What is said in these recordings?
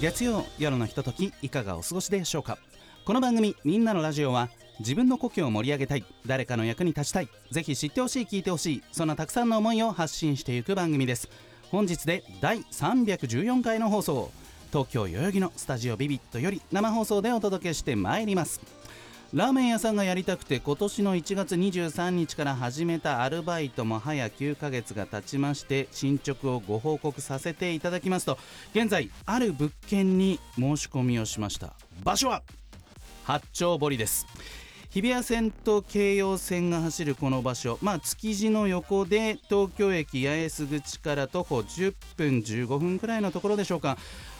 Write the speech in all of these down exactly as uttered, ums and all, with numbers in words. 月曜夜のひととき、いかがお過ごしでしょうか。この番組みんなのラジオは、自分の故郷を盛り上げたい、誰かの役に立ちたい、ぜひ知ってほしい、聞いてほしい、そんなたくさんの思いを発信していく番組です。本日で第さんびゃくじゅうよんかいの放送、東京代々木のスタジオビビットより生放送でお届けしてまいります。ラーメン屋さんがやりたくて、今年のいちがつにじゅうさんにちから始めたアルバイトも早きゅうかげつが経ちまして、進捗をご報告させていただきますと、現在ある物件に申し込みをしました。場所は八丁堀です。日比谷線と京葉線が走るこの場所、まあ、築地の横で東京駅八重洲口から徒歩じゅっぷんじゅうごふんくらいのところでしょうか。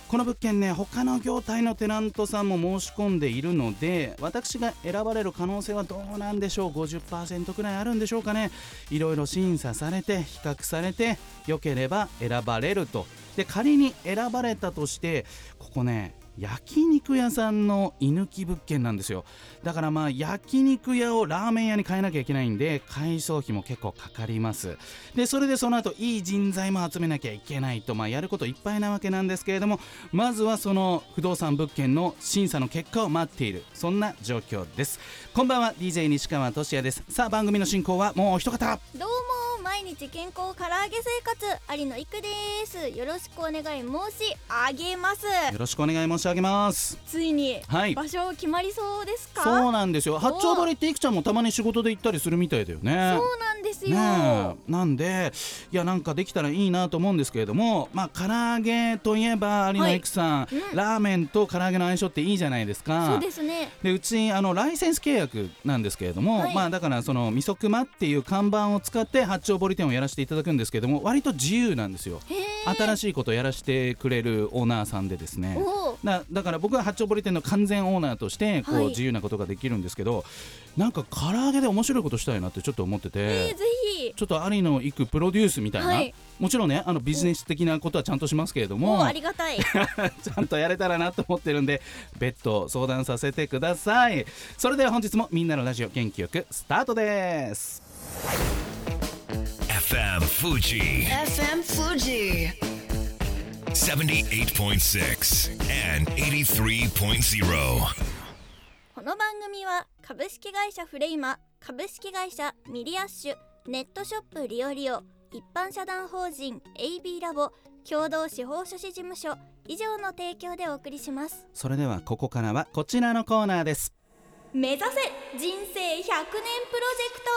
この物件ね、他の業態のテナントさんも申し込んでいるので、私が選ばれる可能性はどうなんでしょう。 ごじゅっパーセント くらいあるんでしょうかね。いろいろ審査されて、比較されて、良ければ選ばれると。で、仮に選ばれたとして、ここね、焼肉屋さんの居抜き物件なんですよ。だからまあ、焼肉屋をラーメン屋に変えなきゃいけないんで、改装費も結構かかります。で、それでその後いい人材も集めなきゃいけないと、まあ、やることいっぱいなわけなんですけれども、まずはその不動産物件の審査の結果を待っている、そんな状況です。こんばんは、 ディージェー 西川俊也です。さあ、番組の進行はもうお一方。どうも、毎日健康唐揚げ生活、有野育です。よろしくお願い申し上げます。よろしくお願い申し上げます。ついに、はい、場所決まりそうですか。そうなんですよ。八丁堀っていくちゃんもたまに仕事で行ったりするみたいだよね。そうなんですよ、ね、なんで、いや、なんかできたらいいなと思うんですけれども、まあ、唐揚げといえば有野育さん、はい、うん、ラーメンと唐揚げの相性っていいじゃないですか。そうですね。で、うちあのライセンス契約なんですけれども、はい、まあ、だからそのみそくまっていう看板を使って八丁堀店をやらせていただくんですけれども、割と自由なんですよ。新しいことをやらせてくれるオーナーさんでですね、だ, だから僕は八丁堀店の完全オーナーとしてこう、はい、自由なことができるんですけど、なんか唐揚げで面白いことしたいなってちょっと思ってて、えー、ぜひちょっと有野育プロデュースみたいな、はい、もちろんね、あのビジネス的なことはちゃんとしますけれども、ありがたいちゃんとやれたらなと思ってるんで、別途相談させてください。それでは本日もみんなのラジオ、元気よくスタートです。 エフエム Fuji エフエム Fujiセブンティエイトポイントシックス and エイティースリーポイントゼロ。 この番組は株式会社フレイマ、株式会社ミリアッシュ、ネットショップリオリオ、一般社団法人 エービー ラボ、共同司法書士事務所以上の提供でお送りします。それではここからはこちらのコーナーです。目指せ人生ひゃくねんプロジェクト。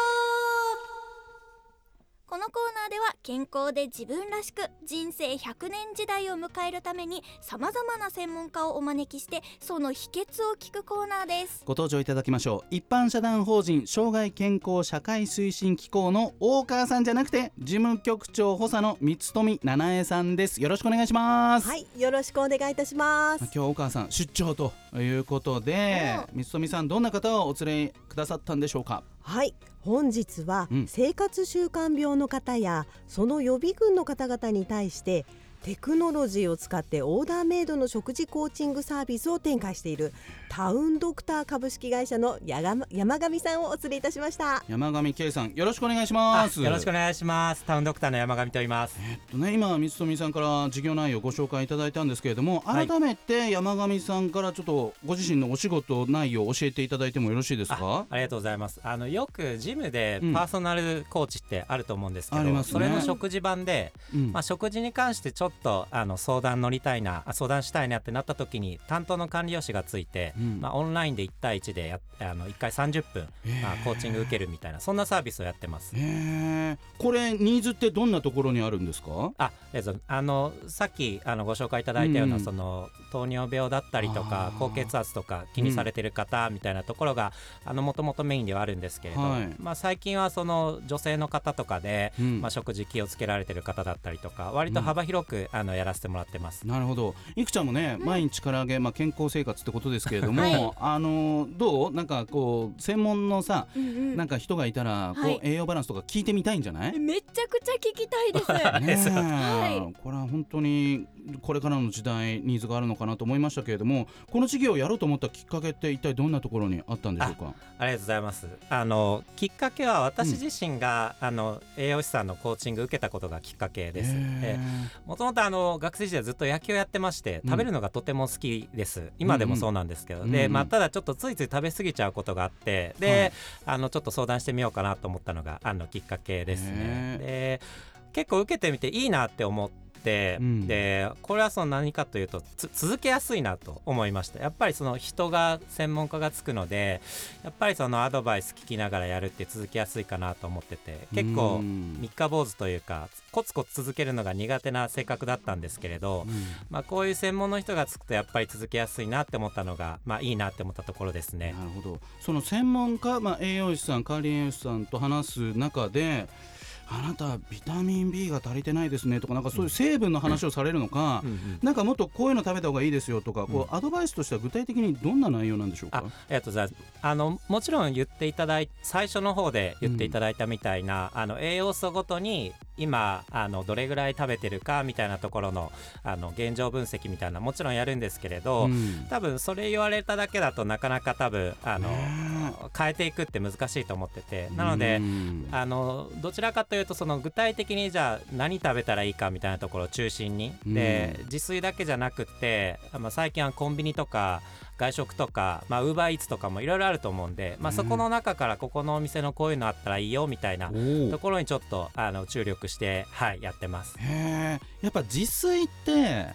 このコーナーでは、健康で自分らしく人生ひゃくねん時代を迎えるために、さまざまな専門家をお招きして、その秘訣を聞くコーナーです。ご登場いただきましょう。一般社団法人障害健康社会推進機構の大川さんじゃなくて、事務局長補佐の三富七重さんです。よろしくお願いします。はい、よろしくお願いいたします。今日大川さん出張ということで、三富さん、どんな方をお連れくださったんでしょうか。はい、本日は生活習慣病の方やその予備軍の方々に対して、テクノロジーを使ってオーダーメイドの食事コーチングサービスを展開しているタウンドクター株式会社の山上さんをお連れいたしました。山上圭さん、よろしくお願いします。よろしくお願いします。タウンドクターの山上と言います。えっとね、今三富さんから事業内容をご紹介いただいたんですけれども、改めて山上さんからちょっとご自身のお仕事内容を教えていただいてもよろしいですか。 あ, ありがとうございます。あのよくジムでパーソナルコーチってあると思うんですけど、うん、それの食事版で、うんまあ、食事に関してちょっとちょっとあの相談乗りたいな、相談したいなってなった時に、担当の管理用紙がついて、うんまあ、オンラインでいちたいいちでやあのいっかいさんじゅっぷん、まあ、コーチング受けるみたいな、そんなサービスをやってます。これニーズってどんなところにあるんですか。ああのさっきあのご紹介いただいたような、うん、その糖尿病だったりとか高血圧とか気にされてる方みたいなところが、うん、あのもともとメインではあるんですけれど、はいまあ、最近はその女性の方とかで、うんまあ、食事気をつけられてる方だったりとか、割と幅広くずあのやらせてもらってます。なるほど。いくちゃんもね、うん、毎日から揚げ、まあ、健康生活ってことですけれども、はい、あのどうなんかこう専門のさ、うんうん、なんか人がいたらこう、はい、栄養バランスとか聞いてみたいんじゃない？めちゃくちゃ聞きたいですね、はい、これは本当にこれからの時代ニーズがあるのかなと思いましたけれども、この事業をやろうと思ったきっかけって一体どんなところにあったんでしょうか？ あ, ありがとうございます。あのきっかけは私自身が、うん、あの栄養士さんのコーチング受けたことがきっかけです。もともと学生時代ずっと野球やってまして食べるのがとても好きです、うん、今でもそうなんですけど、うんうんでまあ、ただちょっとついつい食べ過ぎちゃうことがあってで、はい、あのちょっと相談してみようかなと思ったのがあのきっかけですね。で結構受けてみていいなって思ってでうん、でこれはその何かというとつ続けやすいなと思いました。やっぱりその人が専門家がつくのでやっぱりそのアドバイス聞きながらやるって続けやすいかなと思ってて、結構三日坊主というかコツコツ続けるのが苦手な性格だったんですけれど、うんまあ、こういう専門の人がつくとやっぱり続けやすいなって思ったのが、まあ、いいなって思ったところですね。なるほど。その専門家、まあ、栄養士さん管理栄養士さんと話す中であなたビタミン B が足りてないですねとかなんかそういう成分の話をされるのか、うんうんうん、なんかもっとこういうの食べた方がいいですよとか、うん、こうアドバイスとしては具体的にどんな内容なんでしょうか？あ、ありがとうございます。あのもちろん言っていただい最初の方で言っていただいたみたいな、うん、あの栄養素ごとに今あのどれぐらい食べてるかみたいなところ の, あの現状分析みたいなもちろんやるんですけれど、うん、多分それ言われただけだとなかなか多分あの、ね、変えていくって難しいと思ってて、なので、うん、あのどちらかというとその具体的にじゃあ何食べたらいいかみたいなところを中心に、うん、で自炊だけじゃなくて、まあ、最近はコンビニとか外食とか、まあ、Uber Eats とかもいろいろあると思うんで、まあ、そこの中からここのお店のこういうのあったらいいよみたいなところにちょっとあの注力して、はい、やってます。へー、やっぱ自炊って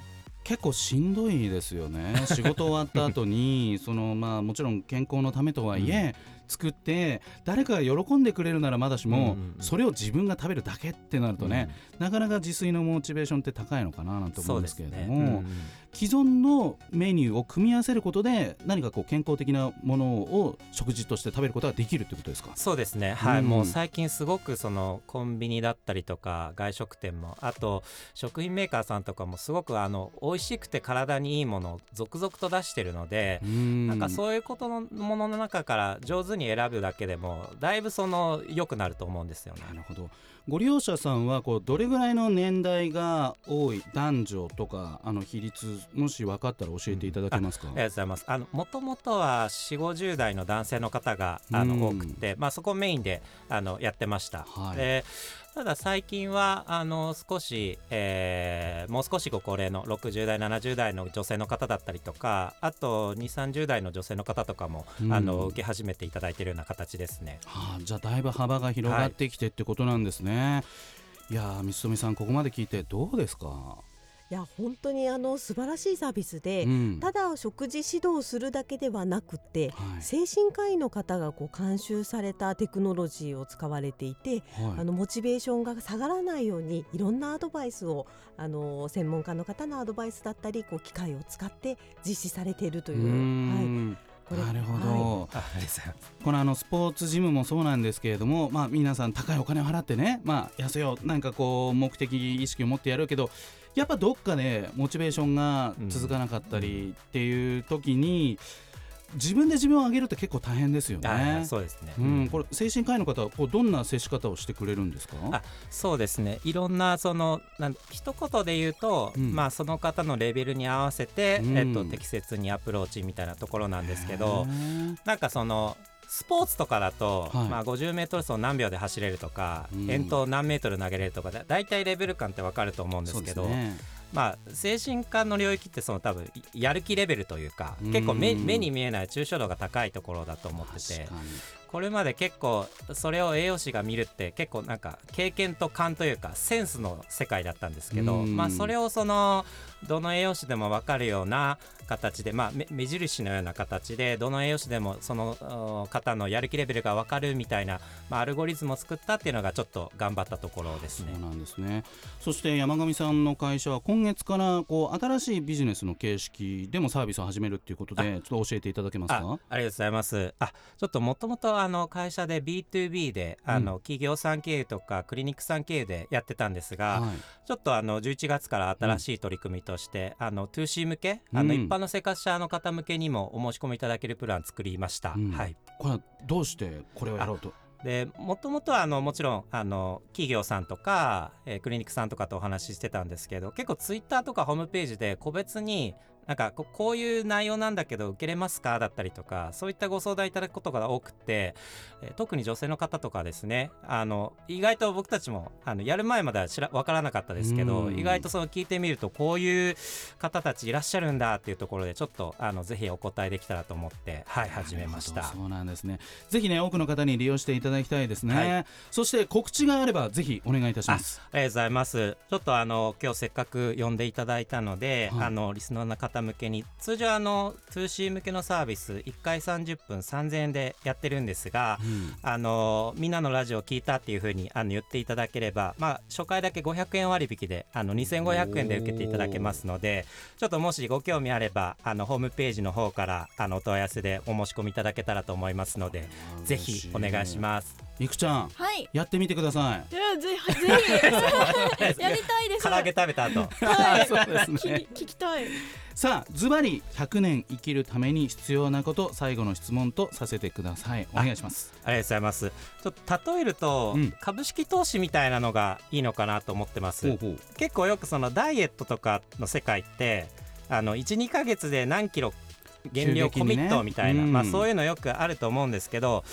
結構しんどいですよね。仕事終わった後にその、まあ、もちろん健康のためとはいえ、うん作って誰かが喜んでくれるならまだしも、うんうんうん、それを自分が食べるだけってなるとね、うん、なかなか自炊のモチベーションって高いのかななんて思うんですけれども、ねうんうん、既存のメニューを組み合わせることで何かこう健康的なものを食事として食べることができるってことですか？そうですね、はいうん、もう最近すごくそのコンビニだったりとか外食店もあと食品メーカーさんとかもすごくあの美味しくて体にいいものを続々と出してるので、うん、なんかそういうことのものの中から上手にに選ぶだけでもだいぶその良くなると思うんですよね。なるほど。ご利用者さんはこうどれぐらいの年代が多い男女とかあの比率もし分かったら教えていただけますか？うん、あ, ありがとうございます。あのもともとは よんじゅう、ごじゅう 代の男性の方があの多くて、まあ、そこをメインであのやってました、はい、でただ最近はあの少し、えー、もう少しご高齢のろくじゅう代ななじゅう代の女性の方だったりとかあとにじゅう、さんじゅう代の女性の方とかも、うん、あの受け始めていただいているような形ですね。はあ、じゃあだいぶ幅が広がってきてってことなんですね、はい、いや三富さんここまで聞いてどうですか？いや本当にあの素晴らしいサービスで、うん、ただ食事指導するだけではなくて、はい、精神科医の方がこう監修されたテクノロジーを使われていて、はい、あのモチベーションが下がらないようにいろんなアドバイスをあの専門家の方のアドバイスだったりこう機械を使って実施されているという、うんはいなるほど、はい、このあのスポーツジムもそうなんですけれども、まあ、皆さん高いお金を払ってね、まあ、痩せようなんかこう目的意識を持ってやるけどやっぱどっかでモチベーションが続かなかったりっていう時に、うん、自分で自分を上げるって結構大変ですよね。そうですね、うん、これ精神科医の方はこうどんな接し方をしてくれるんですか？あそうですねいろんなそのなん一言で言うと、うんまあ、その方のレベルに合わせて、うんえっと、適切にアプローチみたいなところなんですけどなんかそのスポーツとかだと、はいまあ、ごじゅうメートル走何秒で走れるとか、うん、遠投何メートル投げれるとかだ、だいたいレベル感って分かると思うんですけどまあ、精神科の領域ってその多分やる気レベルというか結構 目, 目に見えない抽象度が高いところだと思っててこれまで結構それを栄養士が見るって結構なんか経験と勘というかセンスの世界だったんですけどまあそれをそのどの栄養士でも分かるような形でまあ目印のような形でどの栄養士でもその方のやる気レベルが分かるみたいなまあアルゴリズムを作ったっていうのがちょっと頑張ったところですね。そうなんですね。そして山上さんの会社は今月からこう新しいビジネスの形式でもサービスを始めるっていうことでちょっと教えていただけますか？ あ, ありがとうございます。あちょっともともとあの会社で ビーツービー であの企業さん経営とかクリニックさん経営でやってたんですが、はい、ちょっとあのじゅういちがつから新しい取り組みとして、うん、あの ツーシー 向け、あの一般の生活者の方向けにもお申し込みいただけるプラン作りました、うん、はい、これはどうしてこれをやろうと。でもともとはあのもちろんあの企業さんとか、えー、クリニックさんとかとお話ししてたんですけど、結構ツイッターとかホームページで個別になんか こ, こういう内容なんだけど受けれますかだったりとか、そういったご相談いただくことが多くて、えー、特に女性の方とかですね、あの意外と僕たちもあのやる前までは分からなかったですけど、意外とその聞いてみるとこういう方たちいらっしゃるんだっていうところで、ちょっとあのぜひお答えできたらと思って、はい、始めました。そうなんですね。ぜひね多くの方に利用していただきたいですね、はい、そして告知があればぜひお願いいたします。 あ, ありがとうございます。ちょっとあの今日せっかく呼んでいただいたので、はい、あのリスナーの方向けに通常あの ツーシー 向けのサービスいっかいさんじゅっぷんさんぜんえんでやってるんですが、うん、あのみんなのラジオ聞いたっていう風にあの言っていただければ、まあ、初回だけごひゃくえん割引であのにせんごひゃくえんで受けていただけますので、ちょっともしご興味あればあのホームページの方からあのお問い合わせでお申し込みいただけたらと思いますので、ぜひお願いします。いくちゃん、はい、やってみてください。いやぜひぜひやりたいです。唐揚げ食べた後、はい、そうですね。聞きたい。さあズバリひゃくねん生きるために必要なこと、最後の質問とさせてください。お願いします。 あ, ありがとうございます。ちょっと例えると、うん、株式投資みたいなのがいいのかなと思ってます。ほうほう。結構よくそのダイエットとかの世界ってあの いち,に ヶ月で何キロ減量コミットみたいな、ね、うん、まあ、そういうのよくあると思うんですけど、はい、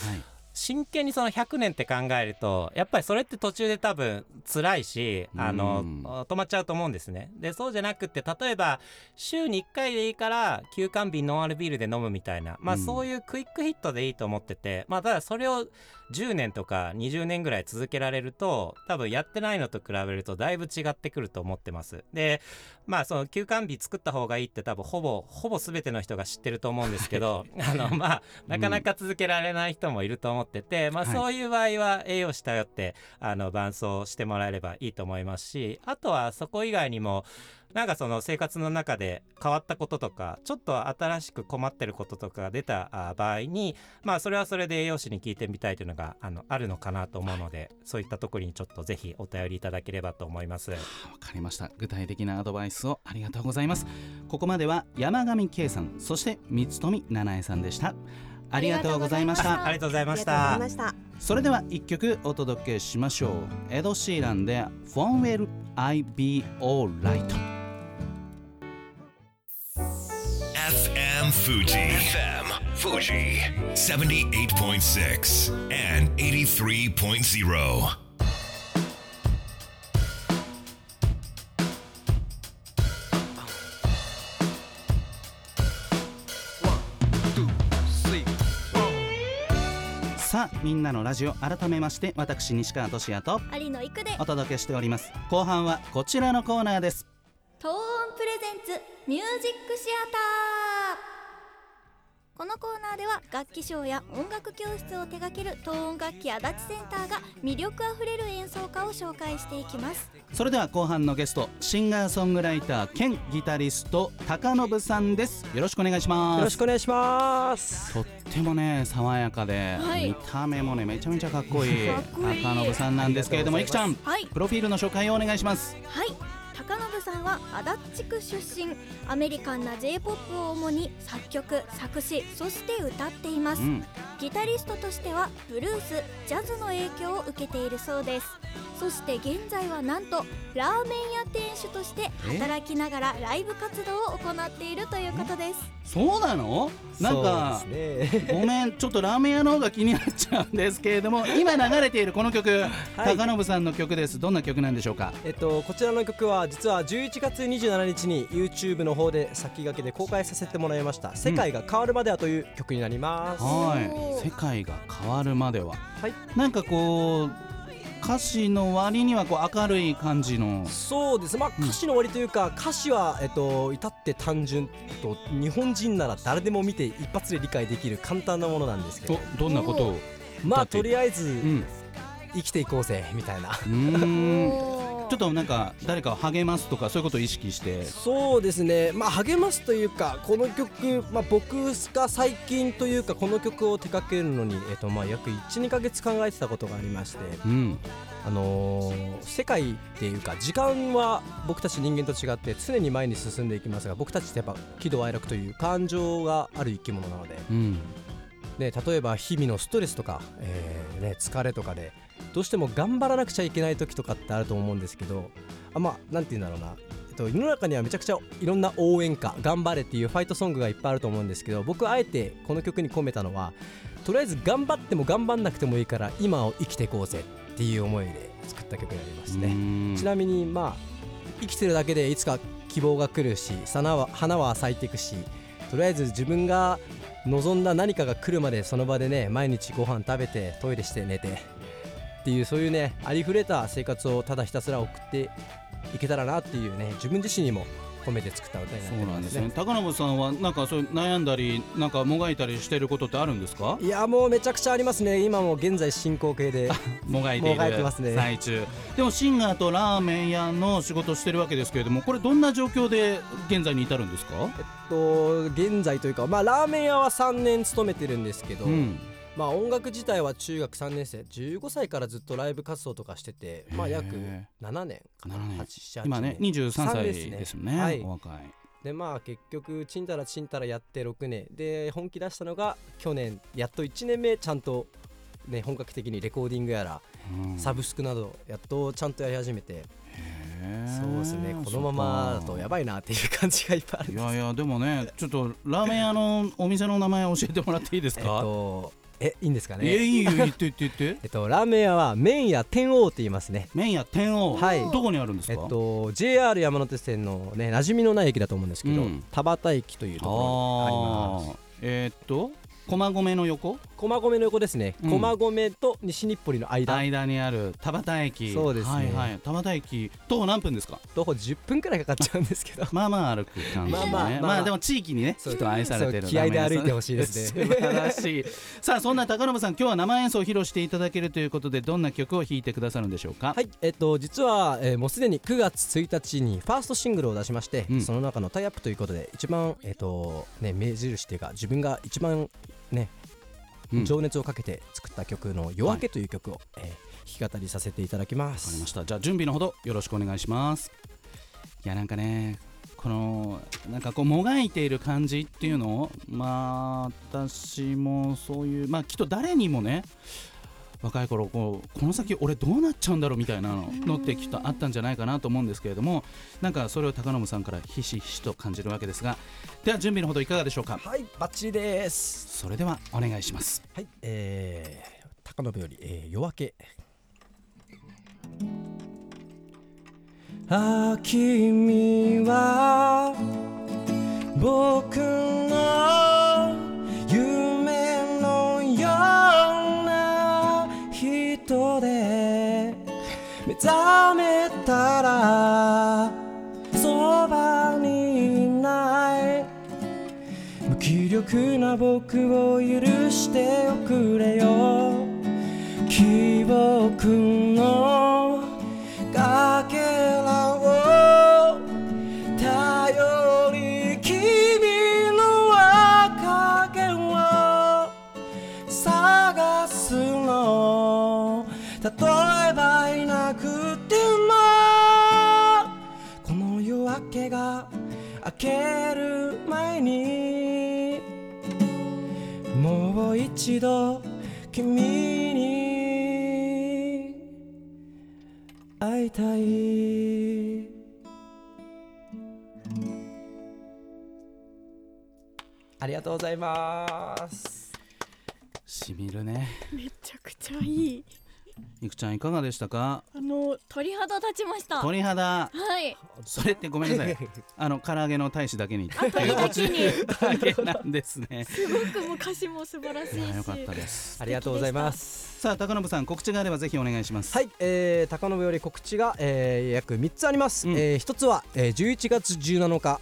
真剣にそのひゃくねんって考えるとやっぱりそれって途中で多分辛いし、あの、うん、止まっちゃうと思うんですね。でそうじゃなくて、例えば週にいっかいでいいから休館日ノンアルビールで飲むみたいな、まあ、そういうクイックヒットでいいと思ってて、うん、まあ、ただそれをじゅうねんとかにじゅうねんぐらい続けられると多分やってないのと比べるとだいぶ違ってくると思ってます。で、まあ、その休館日作った方がいいって多分ほぼほぼ全ての人が知ってると思うんですけどあの、まあ、なかなか続けられない人もいると思うってて、まあ、そういう場合は栄養士頼って、はい、あの伴走してもらえればいいと思いますし、あとはそこ以外にもなんかその生活の中で変わったこととかちょっと新しく困ってることとかが出た場合に、まあ、それはそれで栄養士に聞いてみたいというのが あの、あるのかなと思うので、はい、そういったところにちょっとぜひお便りいただければと思います。わかりました。具体的なアドバイスをありがとうございます。ここまでは山上圭さん、そして三富七恵さんでした。ありがとうございました。ありがとうございました。それではいっきょくお届けしましょう。エド・シーランで Phone Will I Be Alright。 エフエム Fuji エフエム Fuji ななじゅうはちてんろく and はちじゅうさんてんれい。さあみんなのラジオ、改めまして私西川俊也と有野育でお届けしております。後半はこちらのコーナーです。東音プレゼンツミュージックシアター。このコーナーでは楽器ショーや音楽教室を手掛ける東音楽器足立センターが魅力あふれる演奏家を紹介していきます。それでは後半のゲスト、シンガーソングライター兼ギタリスト高信さんです。よろしくお願いします。よろしくお願いします。とてもね爽やかで、はい、見た目もねめちゃめちゃかっこいい高信さんなんですけれども、いくちゃん、はい、プロフィールの紹介をお願いします。はい、高信さんは足立区出身。アメリカンな J-ポップ を主に作曲作詞そして歌っています、うん、ギタリストとしてはブルースジャズの影響を受けているそうです。そして現在はなんとラーメン屋店主として働きながらライブ活動を行っているということです。そうなの？なんか、ね、ごめんちょっとラーメン屋の方が気になっちゃうんですけれども今流れているこの曲、はい、高信さんの曲です。どんな曲なんでしょうか？えっと、こちらの曲は実はじゅういちがつにじゅうしちにちに YouTube の方で先駆けで公開させてもらいました、うん、世界が変わるまではという曲になります。はい、世界が変わるまでは、はい、なんかこう歌詞の割にはこう明るい感じの。そうです、まあ、歌詞の割というか、うん、歌詞は、えっと、至って単純と日本人なら誰でも見て一発で理解できる簡単なものなんですけど、どんなことを、まあとりあえず、うん、生きていこうぜみたいな。うーんちょっとなんか誰かを励ますとかそういうことを意識して。そうですね、まあ、励ますというかこの曲、まあ、僕が最近というかこの曲を手掛けるのに、えっと、まあ約 いちにかげつ考えてたことがありまして、うん、あのー、世界っていうか時間は僕たち人間と違って常に前に進んでいきますが、僕たちってやっぱ喜怒哀楽という感情がある生き物なので、うん、で例えば日々のストレスとか、えーね、疲れとかでどうしても頑張らなくちゃいけない時とかってあると思うんですけど、あ、まあ、なんて言うんだろうな、えっと、世の中にはめちゃくちゃいろんな応援歌、頑張れっていうファイトソングがいっぱいあると思うんですけど、僕あえてこの曲に込めたのはとりあえず頑張っても頑張んなくてもいいから今を生きていこうぜっていう思いで作った曲になりますね。ちなみに、まあ、生きてるだけでいつか希望が来るし、花は、花は咲いていくし、とりあえず自分が望んだ何かが来るまでその場でね、毎日ご飯食べてトイレして寝てっていう、そういうね、ありふれた生活をただひたすら送っていけたらなっていうね、自分自身にも込めて作った歌になってますね。そうなんですね。高信さんはなんかそういう悩んだりなんかもがいたりしてることってあるんですか？いや、もうめちゃくちゃありますね。今も現在進行形でもがいている、もがいてますね、最中でもシンガーとラーメン屋の仕事をしてるわけですけれども、これどんな状況で現在に至るんですか？えっと現在というか、まあラーメン屋はさんねん勤めてるんですけど、うん、まあ、音楽自体は中学さんねん生、じゅうごさいからずっとライブ活動とかしてて、まあ、約ななねんかな、はち、はちねん、今ねにじゅうさんさいですね、はい、お若いで、まあ結局ちんたらちんたらやってろくねんで本気出したのが去年、やっといちねんめちゃんと、ね、本格的にレコーディングやら、うん、サブスクなどやっとちゃんとやり始めて、そうですね、このままだとやばいなっていう感じがいっぱいあるんです。いやいや、でもね、ちょっとラーメン屋のお店の名前教えてもらっていいですか？えっとえ、いいんですかね？え、いいよ、言って言って言ってえっとラーメン屋は麺屋天王って言いますね。麺屋天王、はい、どこにあるんですか？えっと ジェイアール 山手線のね、馴染みのない駅だと思うんですけど、うん、田端駅というところにあります。えー、っと駒込の横、駒込の横ですね、うん、駒込と西日暮里の間間にある田端駅。そうですね、はいはい、田端駅徒歩何分ですか？徒歩じゅっぷんくらいかかっちゃうんですけどまあまあ歩く感じですね、まあまあまあ、まあでも地域にね、きっと愛されてる、気合で歩いてほしいですね素晴らしいさあ、そんな高信さん、今日は生演奏を披露していただけるということで、どんな曲を弾いてくださるんでしょうか？はい、えっと実は、えー、もうすでにくがつついたちにファーストシングルを出しまして、うん、その中のタイアップということで、一番えっとね、目印というか自分が一番ね、うん、情熱をかけて作った曲の夜明けという曲を、はい、えー、弾き語りさせていただきます。わかりました。じゃあ準備のほどよろしくお願いします。いや、なんかね、このなんかこうもがいている感じっていうのを、まあ私もそういう、まあきっと誰にもね、若い頃こう、この先俺どうなっちゃうんだろうみたいなのってきっとあったんじゃないかなと思うんですけれども、なんかそれを高信さんからひしひしと感じるわけですが、では準備のほどいかがでしょうか？はい、バッチリです。それではお願いします。はい、えー、高信より、えー、夜明け。あ、君は僕の夢のよう人で、目覚めたらそばにいない、無気力な僕を許しておくれよ。記憶のかけらを頼り、君の若気を探すの、例えばいなくても、この夜明けが明ける前に、もう一度君に会いたい。ありがとうございます。しみるね、めちゃくちゃいい。いくちゃん、いかがでしたか？あの鳥肌立ちました。鳥肌、はい。それってごめんなさいあの唐揚げの大使だけにあ、鳥だけにだけなんですねすごくも歌詞も素晴らしいし、良かったです。ありがとうございます。さあ、高信さん、告知があればぜひお願いします。はい、えー、高信より告知が、えー、約みっつあります、うん、えー、ひとつは、えー、じゅういちがつじゅうなのか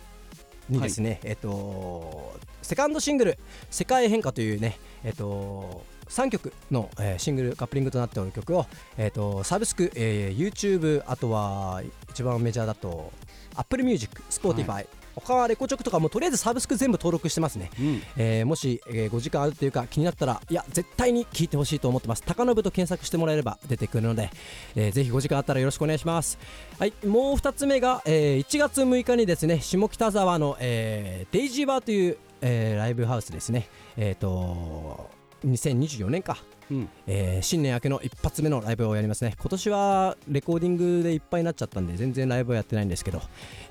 にですね、はい、えーとーセカンドシングル「世界変化」というね、えーとーさんきょくの、えー、シングルカップリングとなっておる曲を、えー、とサブスク、えー、YouTube、 あとは一番メジャーだと Apple Music、Spotify、はい、他はレコチョクとかもとりあえずサブスク全部登録してますね、うん、えー、もし、えー、ごじかんあるというか気になったら、いや絶対に聴いてほしいと思ってます。高信と検索してもらえれば出てくるので、えー、ぜひごじかんあったらよろしくお願いします。はい、もうふたつめが、えー、いちがつむいかにですね、下北沢の、えー、デイジーバーという、えー、ライブハウスですね、えーとにせんにじゅうよねんか、うん、えー、新年明けの一発目のライブをやりますね。今年はレコーディングでいっぱいになっちゃったんで全然ライブをやってないんですけど、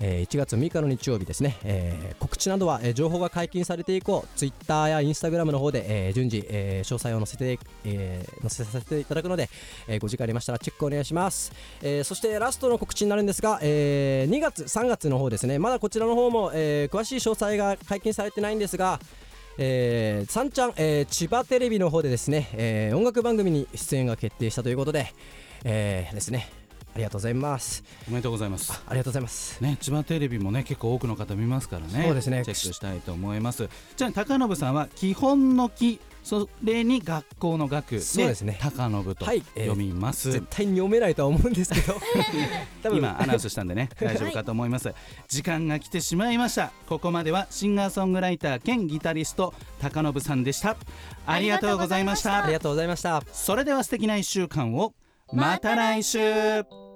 えー、いちがつむいかの日曜日ですね、えー、告知などは、えー、情報が解禁されて以降 Twitter や Instagram の方で、えー、順次、えー、詳細を載せて、えー、載せさせていただくので、えー、ごじかんありましたらチェックお願いします。えー、そしてラストの告知になるんですが、えー、にがつさんがつの方ですね、まだこちらの方も、えー、詳しい詳細が解禁されてないんですが、えー、さんちゃん、えー、千葉テレビの方でですね、えー、音楽番組に出演が決定したということで、えー、ですね、ありがとうございます。おめでとうございます。 あ, ありがとうございます、ね、千葉テレビもね結構多くの方見ますからね、そうですね、チェックしたいと思います。じゃあ高信さんは基本の木、それに学校の学で、そうですね、高信と読みます、はい、えー、絶対に読めないとは思うんですけど多分今アナウンスしたんでね大丈夫かと思います、はい、時間が来てしまいました。ここまではシンガーソングライター兼ギタリスト高信さんでした。ありがとうございました。ありがとうございました。それでは素敵ないっしゅうかんを、また来週。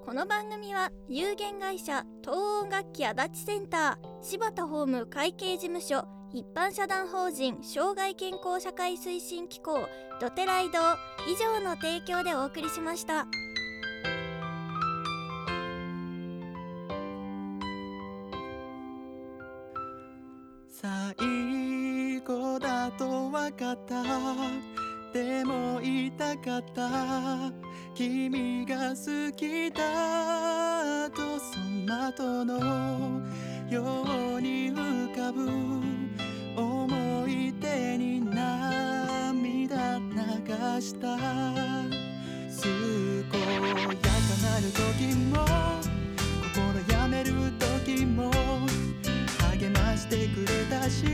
この番組は有限会社東音楽器足立センター柴田法務会計事務所一般社団法人障害健康社会推進機構ドテライド以上の提供でお送りしました。最後だとわかった、でも痛かった、君が好きだとその後のように浮かぶ思い出に涙流した。健やかなる時も心やめる時も励ましてくれたし